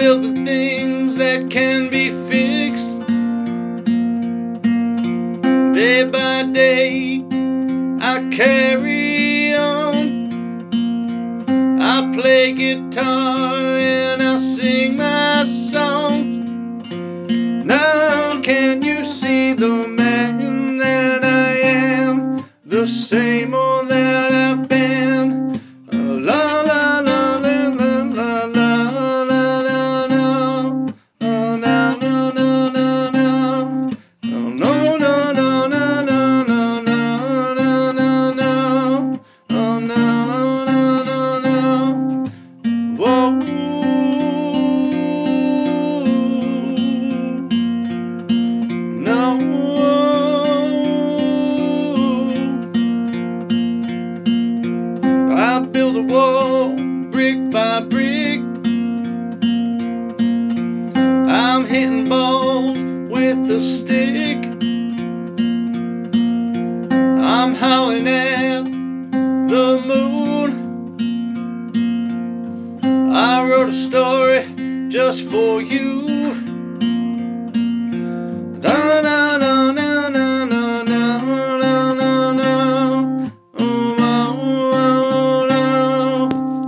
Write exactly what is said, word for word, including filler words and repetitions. build the things that can be fixed. Day by day, I carry on. I play guitar and I sing my songs. Now can you see the man that I am? The same old that I've been. La la la la la la la la la la. Oh no no no no no. Oh no no no no no no no no no. Oh no no no no. Whoa. I build a wall, brick by brick. I'm hitting balls with a stick. I'm howling at the moon. I wrote a story just for you.